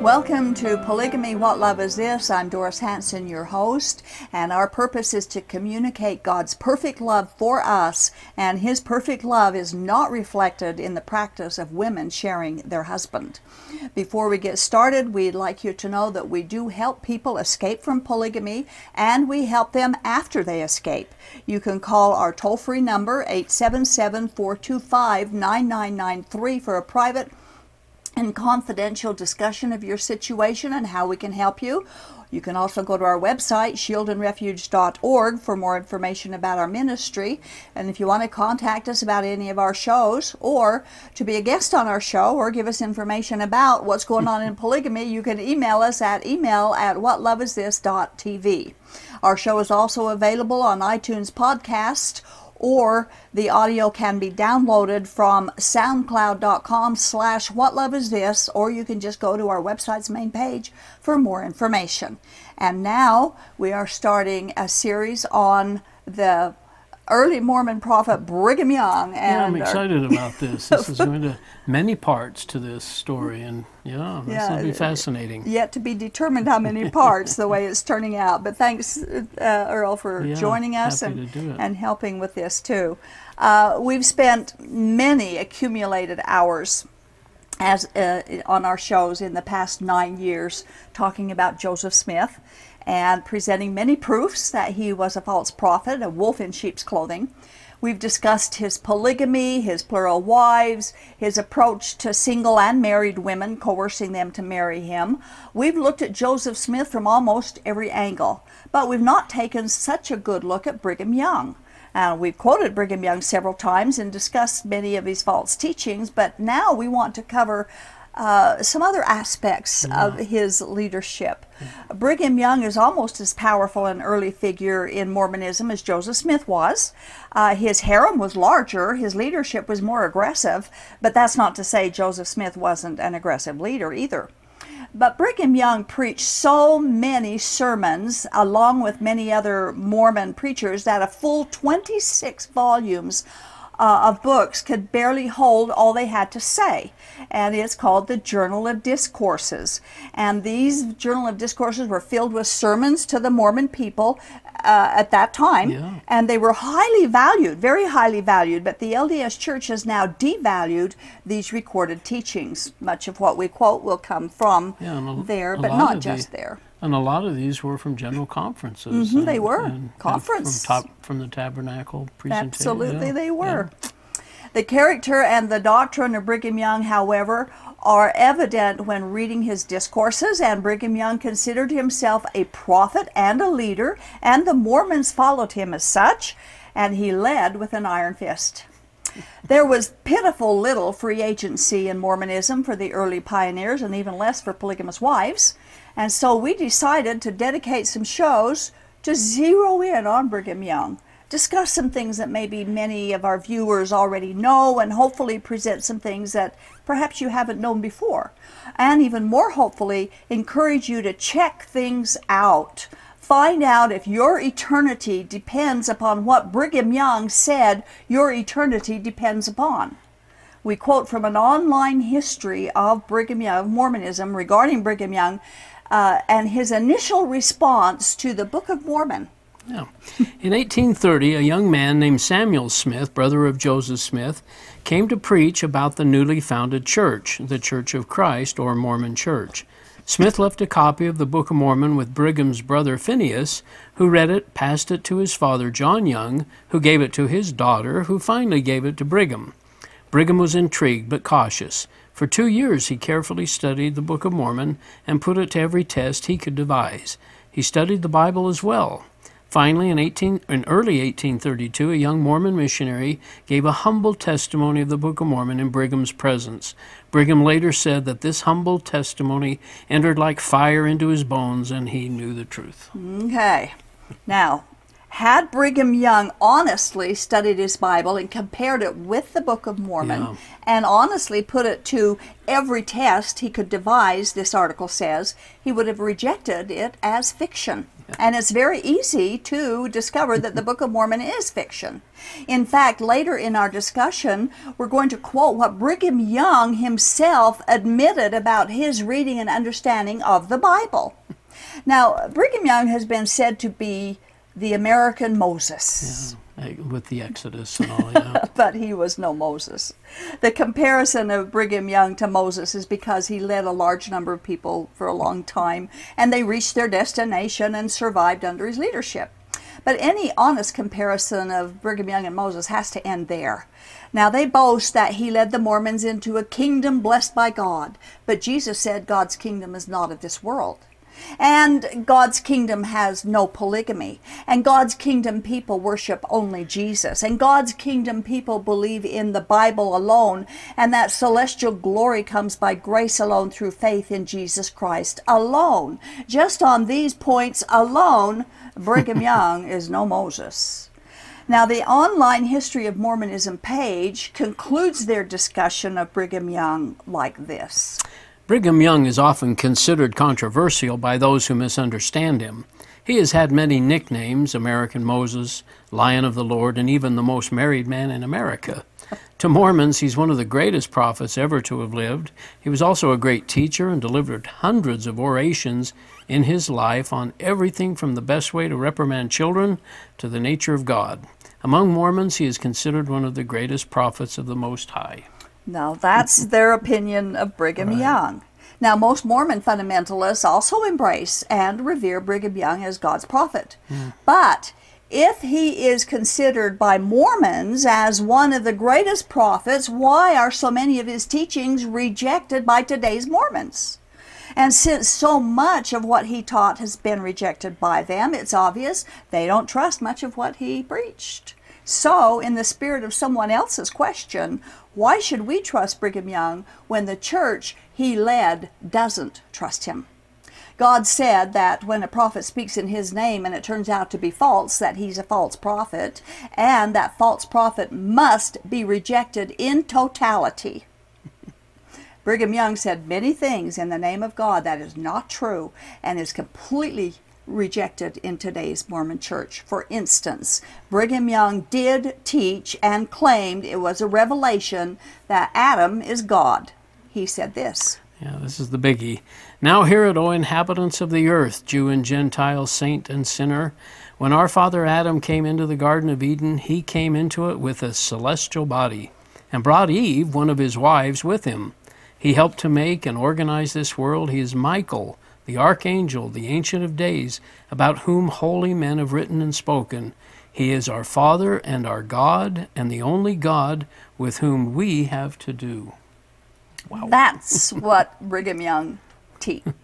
Welcome to Polygamy, What Love Is This? I'm Doris Hanson, your host, and our purpose is to communicate God's perfect love for us, and His perfect love is not reflected in the practice of women sharing their husband. Before we get started, we'd like you to know that we do help people escape from polygamy, and we help them after they escape. You can call our toll-free number, 877-425-9993, for a private and confidential discussion of your situation and how we can help you. You can also go to our website, shieldandrefuge.org, for more information about our ministry. And if you want to contact us about any of our shows or to be a guest on our show or give us information about what's going on in polygamy, you can email us at email@whatloveisthis.tv. Our show is also available on iTunes Podcast, or the audio can be downloaded from soundcloud.com/whatloveisthis, or you can just go to our website's main page for more information. And now we are starting a series on the early Mormon prophet Brigham Young. And yeah, I'm excited about this. This is going to many parts to this story, and that's going to be fascinating. Yet to be determined how many parts, the way it's turning out. But thanks, Earl, for joining us and helping with this too. We've spent many accumulated hours on our shows in the past 9 years talking about Joseph Smith, and presenting many proofs that he was a false prophet, a wolf in sheep's clothing. We've discussed his polygamy, his plural wives, his approach to single and married women, coercing them to marry him. We've looked at Joseph Smith from almost every angle, but we've not taken such a good look at Brigham Young. We've quoted Brigham Young several times and discussed many of his false teachings, but now we want to cover some other aspects of his leadership. Brigham Young is almost as powerful an early figure in Mormonism as Joseph Smith was. His harem was larger, his leadership was more aggressive, but that's not to say Joseph Smith wasn't an aggressive leader either. But Brigham Young preached so many sermons, along with many other Mormon preachers, that a full 26 volumes of books could barely hold all they had to say, and it's called the Journal of Discourses. And these Journal of Discourses were filled with sermons to the Mormon people at that time, and they were highly valued, very highly valued, but the LDS Church has now devalued these recorded teachings. Much of what we quote will come from there, but not just there. And a lot of these were from general conferences. Mm-hmm, they were. Conference. From the tabernacle presentation. Absolutely, they were. Yeah. The character and the doctrine of Brigham Young, however, are evident when reading his discourses, and Brigham Young considered himself a prophet and a leader, and the Mormons followed him as such, and he led with an iron fist. There was pitiful little free agency in Mormonism for the early pioneers, and even less for polygamous wives. And so we decided to dedicate some shows to zero in on Brigham Young, discuss some things that maybe many of our viewers already know, and hopefully present some things that perhaps you haven't known before. And even more hopefully, encourage you to check things out. Find out if your eternity depends upon what Brigham Young said your eternity depends upon. We quote from an online history of Brigham Young, Mormonism, regarding Brigham Young, and his initial response to the Book of Mormon. Yeah. In 1830, a young man named Samuel Smith, brother of Joseph Smith, came to preach about the newly founded church, the Church of Christ, or Mormon Church. Smith left a copy of the Book of Mormon with Brigham's brother Phineas, who read it, passed it to his father John Young, who gave it to his daughter, who finally gave it to Brigham. Brigham was intrigued but cautious. For 2 years, he carefully studied the Book of Mormon and put it to every test he could devise. He studied the Bible as well. Finally, in early 1832, a young Mormon missionary gave a humble testimony of the Book of Mormon in Brigham's presence. Brigham later said that this humble testimony entered like fire into his bones, and he knew the truth. Okay. Now, had Brigham Young honestly studied his Bible and compared it with the Book of Mormon, yeah, and honestly put it to every test he could devise, this article says, he would have rejected it as fiction. And it's very easy to discover that the Book of Mormon is fiction. In fact, later in our discussion, we're going to quote what Brigham Young himself admitted about his reading and understanding of the Bible. Now, Brigham Young has been said to be the American Moses. Yeah. With the Exodus and all, yeah. But he was no Moses. The comparison of Brigham Young to Moses is because he led a large number of people for a long time, and they reached their destination and survived under his leadership. But any honest comparison of Brigham Young and Moses has to end there. Now, they boast that he led the Mormons into a kingdom blessed by God, but Jesus said God's kingdom is not of this world. And God's kingdom has no polygamy. And God's kingdom people worship only Jesus. And God's kingdom people believe in the Bible alone, and that celestial glory comes by grace alone through faith in Jesus Christ alone. Just on these points alone, Brigham Young is no Moses. Now, the Online History of Mormonism page concludes their discussion of Brigham Young like this. Brigham Young is often considered controversial by those who misunderstand him. He has had many nicknames: American Moses, Lion of the Lord, and even the most married man in America. To Mormons, he's one of the greatest prophets ever to have lived. He was also a great teacher and delivered hundreds of orations in his life on everything from the best way to reprimand children to the nature of God. Among Mormons, he is considered one of the greatest prophets of the Most High. Now, that's their opinion of Brigham Young. Now, most Mormon fundamentalists also embrace and revere Brigham Young as God's prophet. But if he is considered by Mormons as one of the greatest prophets, why are so many of his teachings rejected by today's Mormons? And since so much of what he taught has been rejected by them, it's obvious they don't trust much of what he preached. So, in the spirit of someone else's question, why should we trust Brigham Young when the church he led doesn't trust him? God said that when a prophet speaks in his name and it turns out to be false, that he's a false prophet, and that false prophet must be rejected in totality. Brigham Young said many things in the name of God that is not true and is completely rejected in today's Mormon church. For instance, Brigham Young did teach and claimed it was a revelation that Adam is God. He said this. Yeah, this is the biggie. "Now hear it, O inhabitants of the earth, Jew and Gentile, saint and sinner. When our father Adam came into the Garden of Eden, he came into it with a celestial body and brought Eve, one of his wives, with him. He helped to make and organize this world. He is Michael, the Archangel, the Ancient of Days, about whom holy men have written and spoken. He is our Father and our God and the only God with whom we have to do." Wow. That's what Brigham Young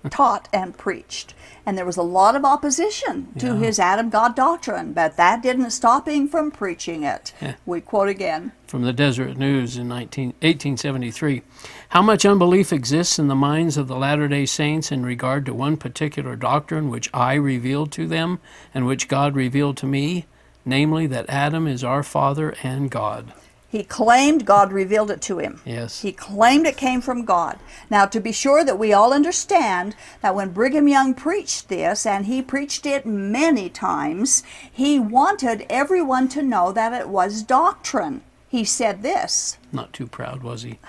taught and preached. And there was a lot of opposition to his Adam-God doctrine, but that didn't stop him from preaching it. Yeah. We quote again from the Deseret News in 1873. "How much unbelief exists in the minds of the Latter-day Saints in regard to one particular doctrine which I revealed to them and which God revealed to me, namely that Adam is our father and God." He claimed God revealed it to him. Yes. He claimed it came from God. Now, to be sure that we all understand that when Brigham Young preached this, and he preached it many times, he wanted everyone to know that it was doctrine. He said this. Not too proud, was he?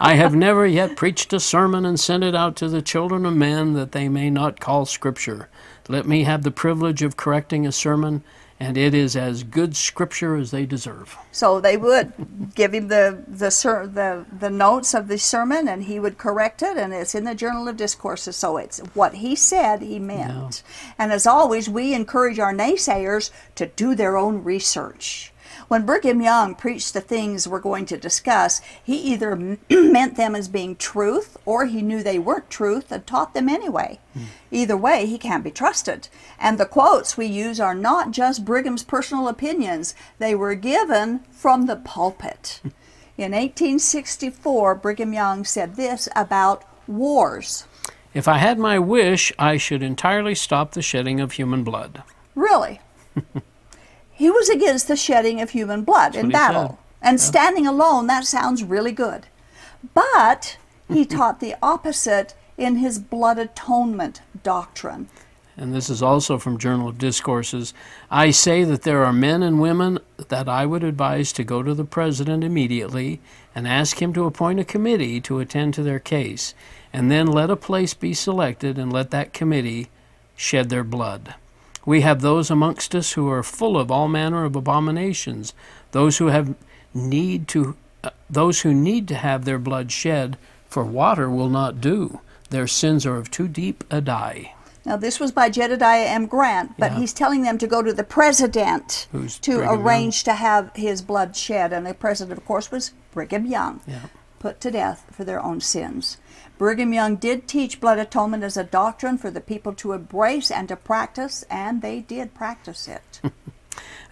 "I have never yet preached a sermon and sent it out to the children of men that they may not call Scripture. Let me have the privilege of correcting a sermon, and it is as good Scripture as they deserve." So they would give him the notes of the sermon, and he would correct it, and it's in the Journal of Discourses. So it's what he said he meant. Yeah. And as always, we encourage our naysayers to do their own research. When Brigham Young preached the things we're going to discuss, he either meant them as being truth, or he knew they weren't truth and taught them anyway. Either way, he can't be trusted. And the quotes we use are not just Brigham's personal opinions. They were given from the pulpit. In 1864, Brigham Young said this about wars. If I had my wish, I should entirely stop the shedding of human blood. Really? He was against the shedding of human blood in battle. And standing alone, that sounds really good. But he taught the opposite in his blood atonement doctrine. And this is also from Journal of Discourses. I say that there are men and women that I would advise to go to the president immediately and ask him to appoint a committee to attend to their case, and then let a place be selected and let that committee shed their blood. We have those amongst us who are full of all manner of abominations, those who need to have their blood shed, for water will not do. Their sins are of too deep a dye. Now, this was by Jedediah M. Grant, but he's telling them to go to the president to have his blood shed. And the president, of course, was Brigham Young, put to death for their own sins. Brigham Young did teach blood atonement as a doctrine for the people to embrace and to practice, and they did practice it.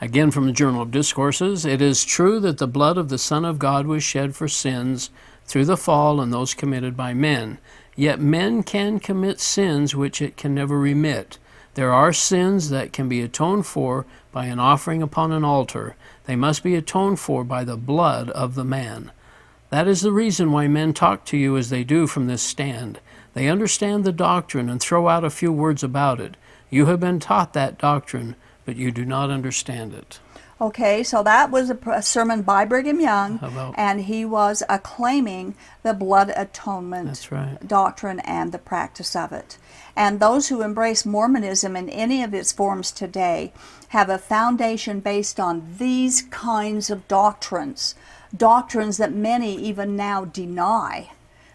Again from the Journal of Discourses, it is true that the blood of the Son of God was shed for sins through the fall and those committed by men. Yet men can commit sins which it can never remit. There are sins that can be atoned for by an offering upon an altar. They must be atoned for by the blood of the man. That is the reason why men talk to you as they do from this stand. They understand the doctrine and throw out a few words about it. You have been taught that doctrine, but you do not understand it. Okay, so that was a sermon by Brigham Young, and he was acclaiming the blood atonement doctrine and the practice of it. And those who embrace Mormonism in any of its forms today have a foundation based on these kinds of doctrines, doctrines that many even now deny.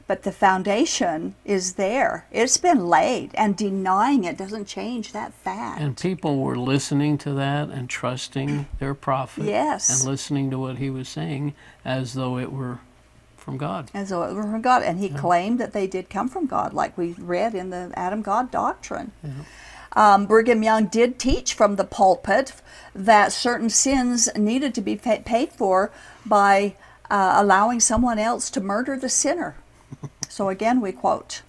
But the foundation is there. It's been laid, and denying it doesn't change that fact. And people were listening to that and trusting their prophet and listening to what he was saying as though it were from God. As though it were from God. And he claimed that they did come from God, like we read in the Adam God doctrine. Yeah. Brigham Young did teach from the pulpit that certain sins needed to be paid for by allowing someone else to murder the sinner. So again, we quote.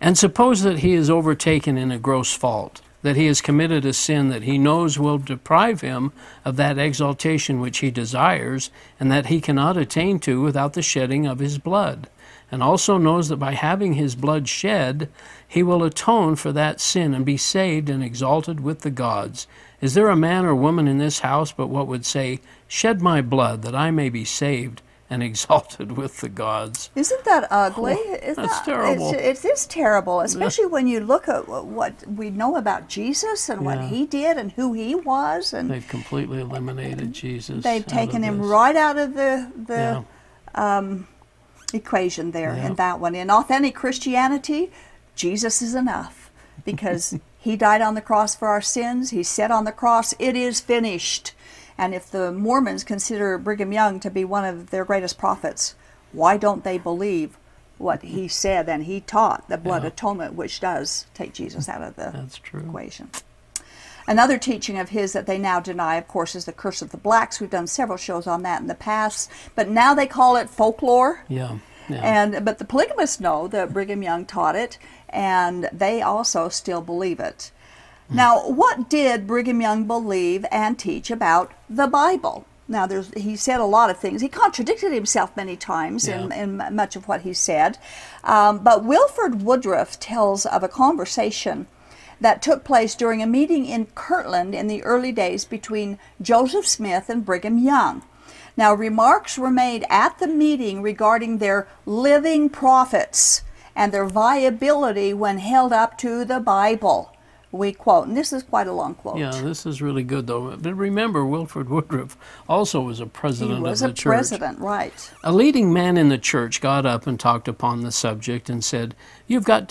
And suppose that he is overtaken in a gross fault, that he has committed a sin that he knows will deprive him of that exaltation which he desires, and that he cannot attain to without the shedding of his blood, and also knows that by having his blood shed, he will atone for that sin and be saved and exalted with the gods. Is there a man or woman in this house but what would say, "Shed my blood that I may be saved and exalted with the gods"? Isn't that ugly? That's terrible. It is terrible, especially when you look at what we know about Jesus and what he did and who he was. And they've completely eliminated Jesus. They've taken him right out of the equation there in that one. In authentic Christianity, Jesus is enough because he died on the cross for our sins. He said on the cross, "It is finished." And if the Mormons consider Brigham Young to be one of their greatest prophets, why don't they believe what he said and he taught, the blood atonement, which does take Jesus out of the equation? Another teaching of his that they now deny, of course, is the curse of the blacks. We've done several shows on that in the past, but now they call it folklore. But the polygamists know that Brigham Young taught it, and they also still believe it. Now, what did Brigham Young believe and teach about the Bible? Now, he said a lot of things. He contradicted himself many times in much of what he said. But Wilford Woodruff tells of a conversation that took place during a meeting in Kirtland in the early days between Joseph Smith and Brigham Young. Now, remarks were made at the meeting regarding their living prophets and their viability when held up to the Bible. We quote, and this is quite a long quote. Yeah, this is really good, though. But remember, Wilford Woodruff also was a president of the church. He was a president, right. A leading man in the church got up and talked upon the subject and said, "You have got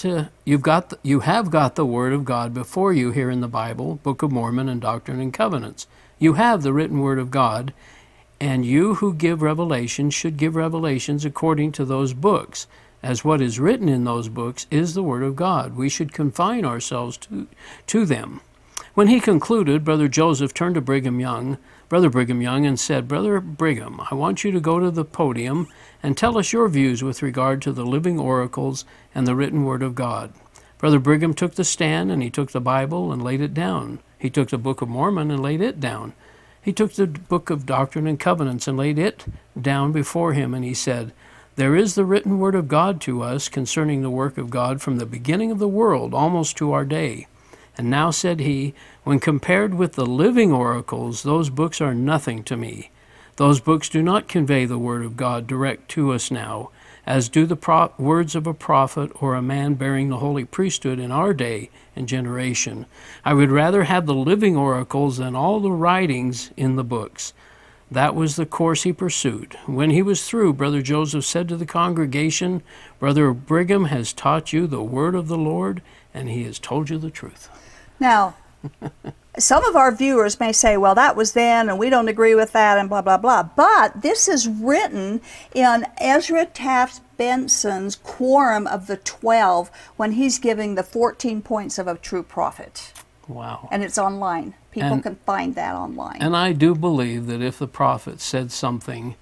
the Word of God before you here in the Bible, Book of Mormon, and Doctrine and Covenants. You have the written word of God, and you who give revelation should give revelations according to those books, as what is written in those books is the word of God. We should confine ourselves to them. When he concluded, Brother Joseph turned to Brother Brigham Young, and said, Brother Brigham, I want you to go to the podium and tell us your views with regard to the living oracles and the written word of God. Brother Brigham took the stand, and he took the Bible and laid it down. He took the Book of Mormon and laid it down. He took the Book of Doctrine and Covenants and laid it down before him, and he said, There is the written word of God to us concerning the work of God from the beginning of the world almost to our day. And now, said he, when compared with the living oracles, those books are nothing to me. Those books do not convey the word of God direct to us now, as do the words of a prophet or a man bearing the holy priesthood in our day and generation. I would rather have the living oracles than all the writings in the books. That was the course he pursued. When he was through, Brother Joseph said to the congregation, Brother Brigham has taught you the word of the Lord, and he has told you the truth. Now, some of our viewers may say, well, that was then, and we don't agree with that, and blah, blah, blah. But this is written in Ezra Taft Benson's Quorum of the 12 when he's giving the 14 points of a true prophet. Wow. And it's online. People can find that online. And I do believe that if the prophet said something,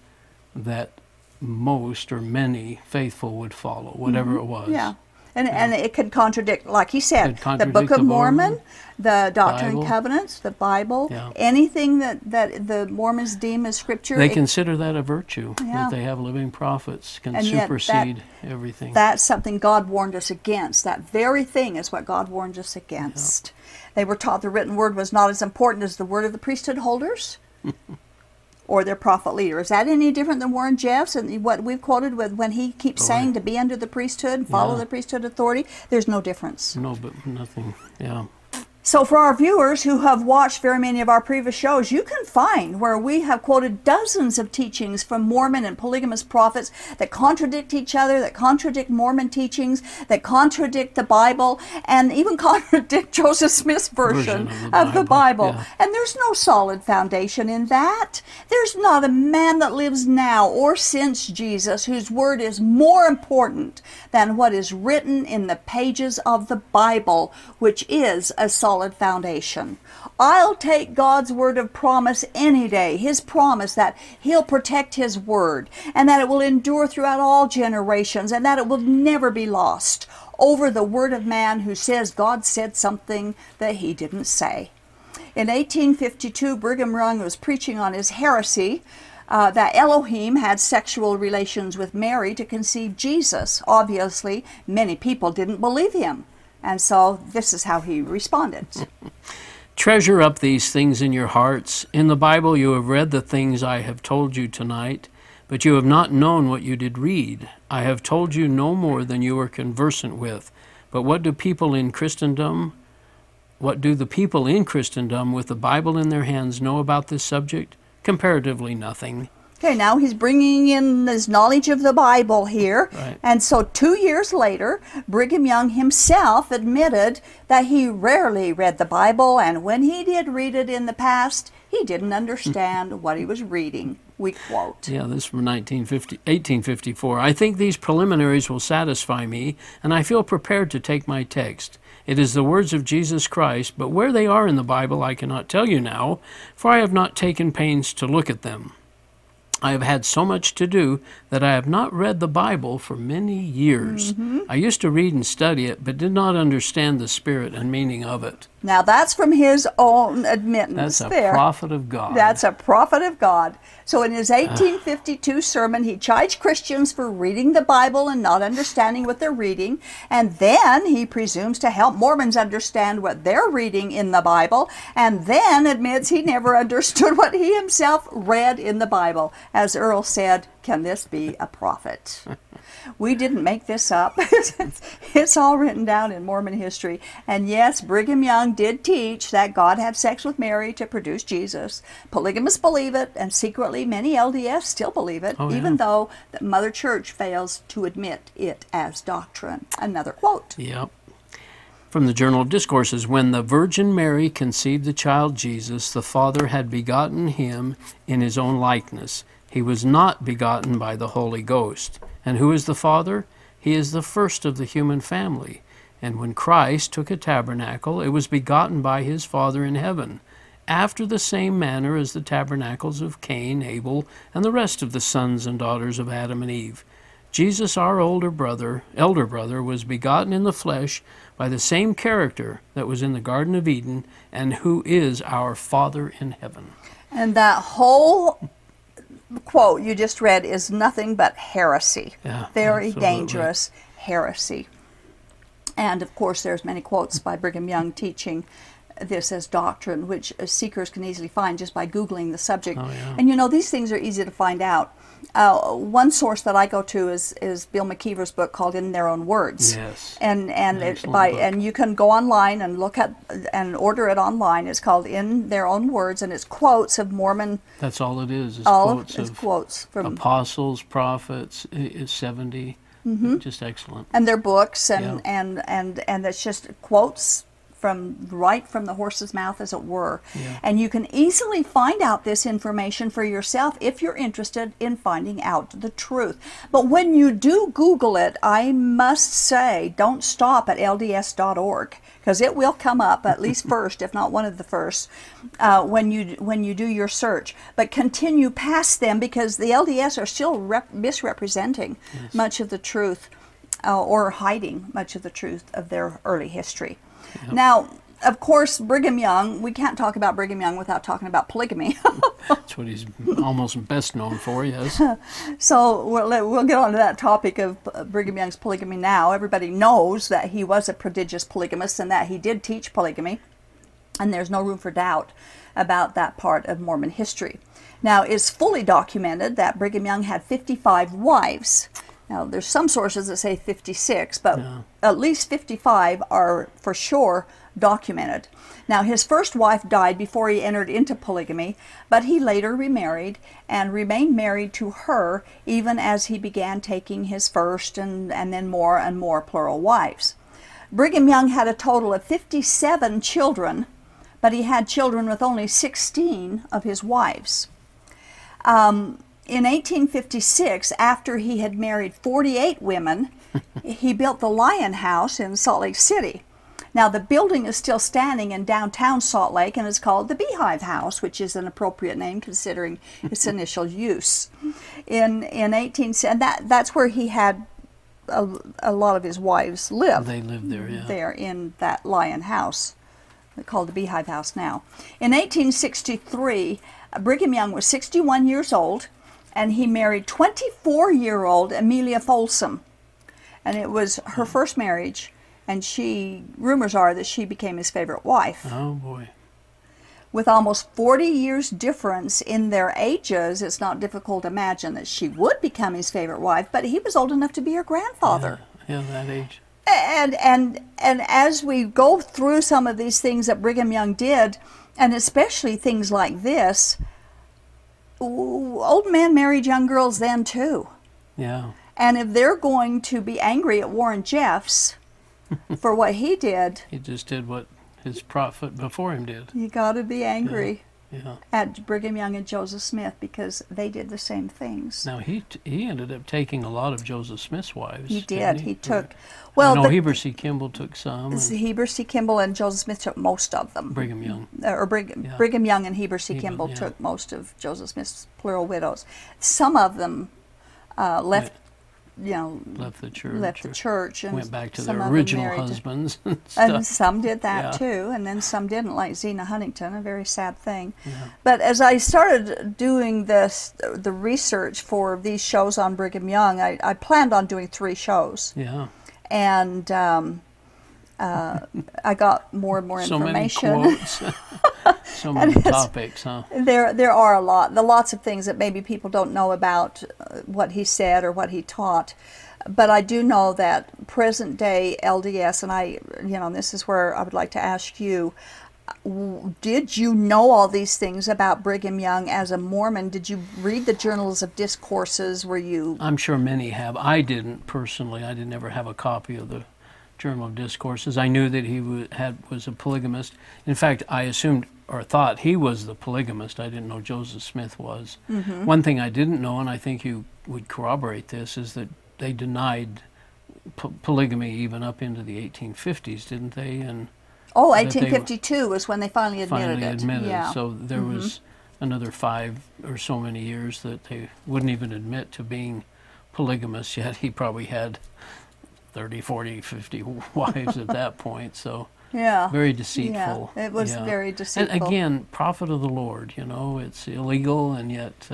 that most or many faithful would follow, whatever it was. Yeah. And it could contradict, like he said, the Book of Mormon, the Doctrine and Covenants, the Bible, anything that the Mormons deem as scripture. They consider that a virtue, that they have living prophets, can supersede everything. That's something God warned us against. That very thing is what God warned us against. Yeah. They were taught the written word was not as important as the word of the priesthood holders or their prophet leader. Is that any different than Warren Jeffs and what we've quoted with when he keeps saying to be under the priesthood and follow the priesthood authority? There's no difference. No, but nothing. Yeah. So for our viewers who have watched very many of our previous shows, you can find where we have quoted dozens of teachings from Mormon and polygamous prophets that contradict each other, that contradict Mormon teachings, that contradict the Bible, and even contradict Joseph Smith's version of the Bible. Yeah. And there's no solid foundation in that. There's not a man that lives now or since Jesus whose word is more important than what is written in the pages of the Bible, which is a solid foundation. I'll take God's word of promise any day, his promise that he'll protect his word and that it will endure throughout all generations and that it will never be lost over the word of man who says God said something that he didn't say. In 1852, Brigham Young was preaching on his heresy that Elohim had sexual relations with Mary to conceive Jesus. Obviously, many people didn't believe him. And so this is how he responded. Treasure up these things in your hearts. In the Bible you have read the things I have told you tonight, but you have not known what you did read. I have told you no more than you are conversant with. But what do the people in Christendom with the Bible in their hands know about this subject? Comparatively nothing. Okay, now he's bringing in his knowledge of the Bible here. Right. And so 2 years later, Brigham Young himself admitted that he rarely read the Bible, and when he did read it in the past, he didn't understand what he was reading. We quote. Yeah, this is from 1854. I think these preliminaries will satisfy me, and I feel prepared to take my text. It is the words of Jesus Christ, but where they are in the Bible I cannot tell you now, for I have not taken pains to look at them. I have had so much to do that I have not read the Bible for many years. Mm-hmm. I used to read and study it, but did not understand the spirit and meaning of it. Now that's from his own admittance. Prophet of God. That's a prophet of God. So in his 1852 sermon, he charged Christians for reading the Bible and not understanding what they're reading. And then he presumes to help Mormons understand what they're reading in the Bible, and then admits he never understood what he himself read in the Bible. As Earl said, can this be a prophet? We didn't make this up. It's all written down in Mormon history. And yes, Brigham Young did teach that God had sex with Mary to produce Jesus. Polygamists believe it, and secretly many LDS still believe it, even though the Mother Church fails to admit it as doctrine. Another quote. Yep. from the Journal of Discourses, when the Virgin Mary conceived the child Jesus, the Father had begotten him in his own likeness. He was not begotten by the Holy Ghost. And who is the Father? He is the first of the human family. And when Christ took a tabernacle, it was begotten by his Father in heaven, after the same manner as the tabernacles of Cain, Abel, and the rest of the sons and daughters of Adam and Eve. Jesus, our elder brother, was begotten in the flesh by the same character that was in the Garden of Eden and who is our Father in heaven. And that whole quote you just read is nothing but heresy. Yeah, very absolutely. Dangerous heresy. And, of course, there's many quotes by Brigham Young teaching this as doctrine, which seekers can easily find just by Googling the subject. Oh, yeah. And, you know, these things are easy to find out. One source that I go to is Bill McKeever's book called In Their Own Words. Yes. And you can go online and look at and order it online. It's called In Their Own Words, and it's quotes of Mormon. That's all it is. It's quotes from apostles, prophets, 70. Mm-hmm. Just excellent. And their books, and it's just quotes right from the horse's mouth, as it were. Yeah. And you can easily find out this information for yourself if you're interested in finding out the truth. But when you do Google it, I must say, don't stop at LDS.org, because it will come up at least first, if not one of the first, when you do your search. But continue past them, because the LDS are still misrepresenting much of the truth, or hiding much of the truth of their early history. Yep. Now, of course, Brigham Young, we can't talk about Brigham Young without talking about polygamy. That's what he's almost best known for, yes. So we'll get on to that topic of Brigham Young's polygamy now. Everybody knows that he was a prodigious polygamist and that he did teach polygamy, and there's no room for doubt about that part of Mormon history. Now, it's fully documented that Brigham Young had 55 wives. Now, there's some sources that say 56, but at least 55 are for sure documented. Now, his first wife died before he entered into polygamy, but he later remarried and remained married to her even as he began taking his first and then more and more plural wives. Brigham Young had a total of 57 children, but he had children with only 16 of his wives. In 1856, after he had married 48 women, he built the Lion House in Salt Lake City. Now, the building is still standing in downtown Salt Lake and is called the Beehive House, which is an appropriate name considering its initial use. That's where he had a lot of his wives live. They lived there, yeah. There in that Lion House, called the Beehive House now. In 1863, Brigham Young was 61 years old, and he married 24-year-old Amelia Folsom. And it was her first marriage, and rumors are that she became his favorite wife. Oh, boy. With almost 40 years difference in their ages, it's not difficult to imagine that she would become his favorite wife, but he was old enough to be her grandfather. Yeah, that age. And as we go through some of these things that Brigham Young did, and especially things like this, old men married young girls then too. Yeah. And if they're going to be angry at Warren Jeffs for what he did, he just did what his prophet before him did. You got to be angry at Brigham Young and Joseph Smith, because they did the same things. Now he ended up taking a lot of Joseph Smith's wives. He did. He took. Well, Heber C. Kimball took some. Heber C. Kimball and Joseph Smith took most of them. Brigham Young. Brigham Young and Heber C. Kimball took most of Joseph Smith's plural widows. Some of them left the church and went back to their original husbands. And some did that too, and then some didn't, like Zena Huntington, a very sad thing. Yeah. But as I started doing the research for these shows on Brigham Young, I planned on doing 3 shows. Yeah. And I got more and more information. So many quotes. So many topics, huh? There are a lot. There are lots of things that maybe people don't know about what he said or what he taught. But I do know that present day LDS, and this is where I would like to ask you, did you know all these things about Brigham Young as a Mormon? Did you read the Journals of Discourses? I'm sure many have. I didn't personally. I didn't ever have a copy of the Journal of Discourses. I knew that he was a polygamist. In fact, I assumed or thought he was the polygamist. I didn't know Joseph Smith was. Mm-hmm. One thing I didn't know, and I think you would corroborate this, is that they denied polygamy even up into the 1850s, didn't they? And 1852 was when they finally admitted it. Yeah. So there mm-hmm. was another 5 or so many years that they wouldn't even admit to being polygamous, yet he probably had 30, 40, 50 wives at that point, so yeah, very deceitful. Yeah, it was very deceitful. And again, prophet of the Lord, you know, it's illegal, and yet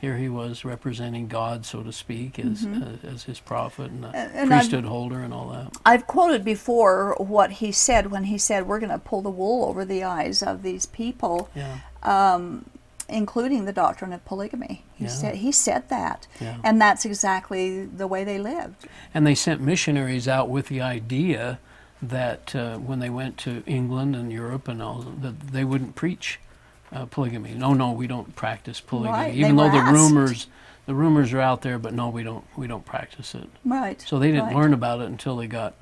here he was representing God, so to speak, as mm-hmm. As his prophet and priesthood holder and all that. I've quoted before what he said when he said, we're going to pull the wool over the eyes of these people, including the doctrine of polygamy. He said that, and that's exactly the way they lived. And they sent missionaries out with the idea that when they went to England and Europe and all, that they wouldn't preach polygamy. No, we don't practice polygamy, right. Even though the rumors are out there, but no, we don't practice it. Right. So they didn't learn about it until they got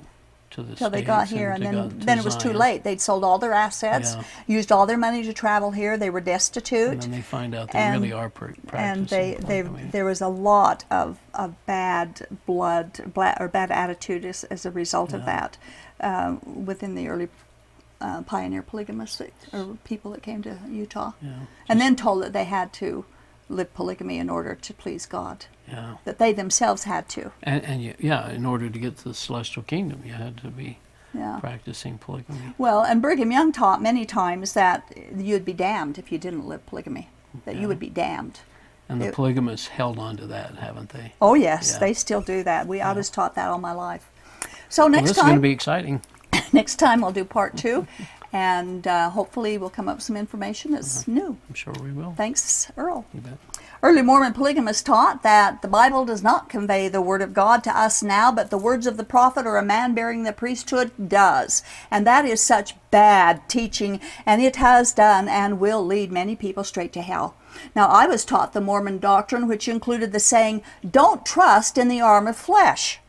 to the States. Until they got here, and then it was too late. They'd sold all their assets, used all their money to travel here. They were destitute. And then they find out they really are practicing polygamy. There was a lot of bad blood or bad attitude as a result of that within the early pioneer polygamists or people that came to Utah, and then told that they had to live polygamy in order to please God. Yeah. That they themselves had to. And in order to get to the celestial kingdom, you had to be practicing polygamy. Well, and Brigham Young taught many times that you'd be damned if you didn't live polygamy, that you would be damned. And the polygamists held on to that, haven't they? Oh, yes, they still do that. I was taught that all my life. So next time... This is going to be exciting. Next time we'll do part 2, and hopefully we'll come up with some information that's new. I'm sure we will. Thanks, Earl. You bet. Early Mormon polygamists taught that the Bible does not convey the Word of God to us now, but the words of the prophet or a man bearing the priesthood does. And that is such bad teaching, and it has done and will lead many people straight to hell. Now, I was taught the Mormon doctrine, which included the saying, "Don't trust in the arm of flesh."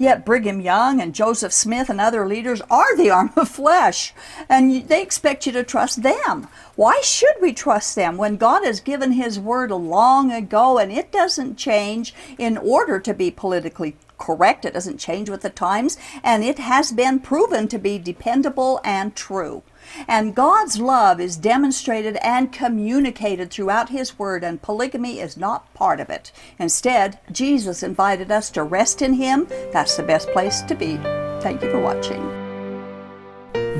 Yet Brigham Young and Joseph Smith and other leaders are the arm of flesh, and they expect you to trust them. Why should we trust them when God has given His word long ago, and it doesn't change in order to be politically correct? It doesn't change with the times, and it has been proven to be dependable and true. And God's love is demonstrated and communicated throughout His Word, and polygamy is not part of it. Instead, Jesus invited us to rest in Him. That's the best place to be. Thank you for watching.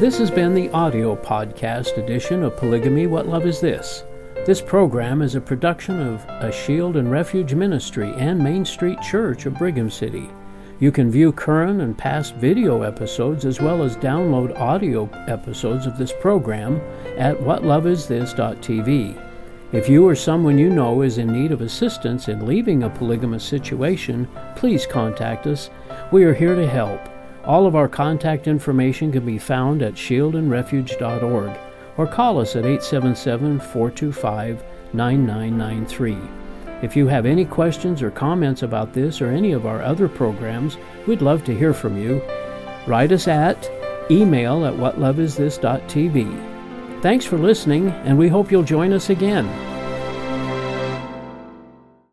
This has been the audio podcast edition of Polygamy, What Love Is This? This program is a production of A Shield and Refuge Ministry and Main Street Church of Brigham City. You can view current and past video episodes as well as download audio episodes of this program at whatloveisthis.tv. If you or someone you know is in need of assistance in leaving a polygamous situation, please contact us. We are here to help. All of our contact information can be found at shieldandrefuge.org or call us at 877-425-9993. If you have any questions or comments about this or any of our other programs, we'd love to hear from you. Write us at email@whatloveisthis.tv. Thanks for listening, and we hope you'll join us again.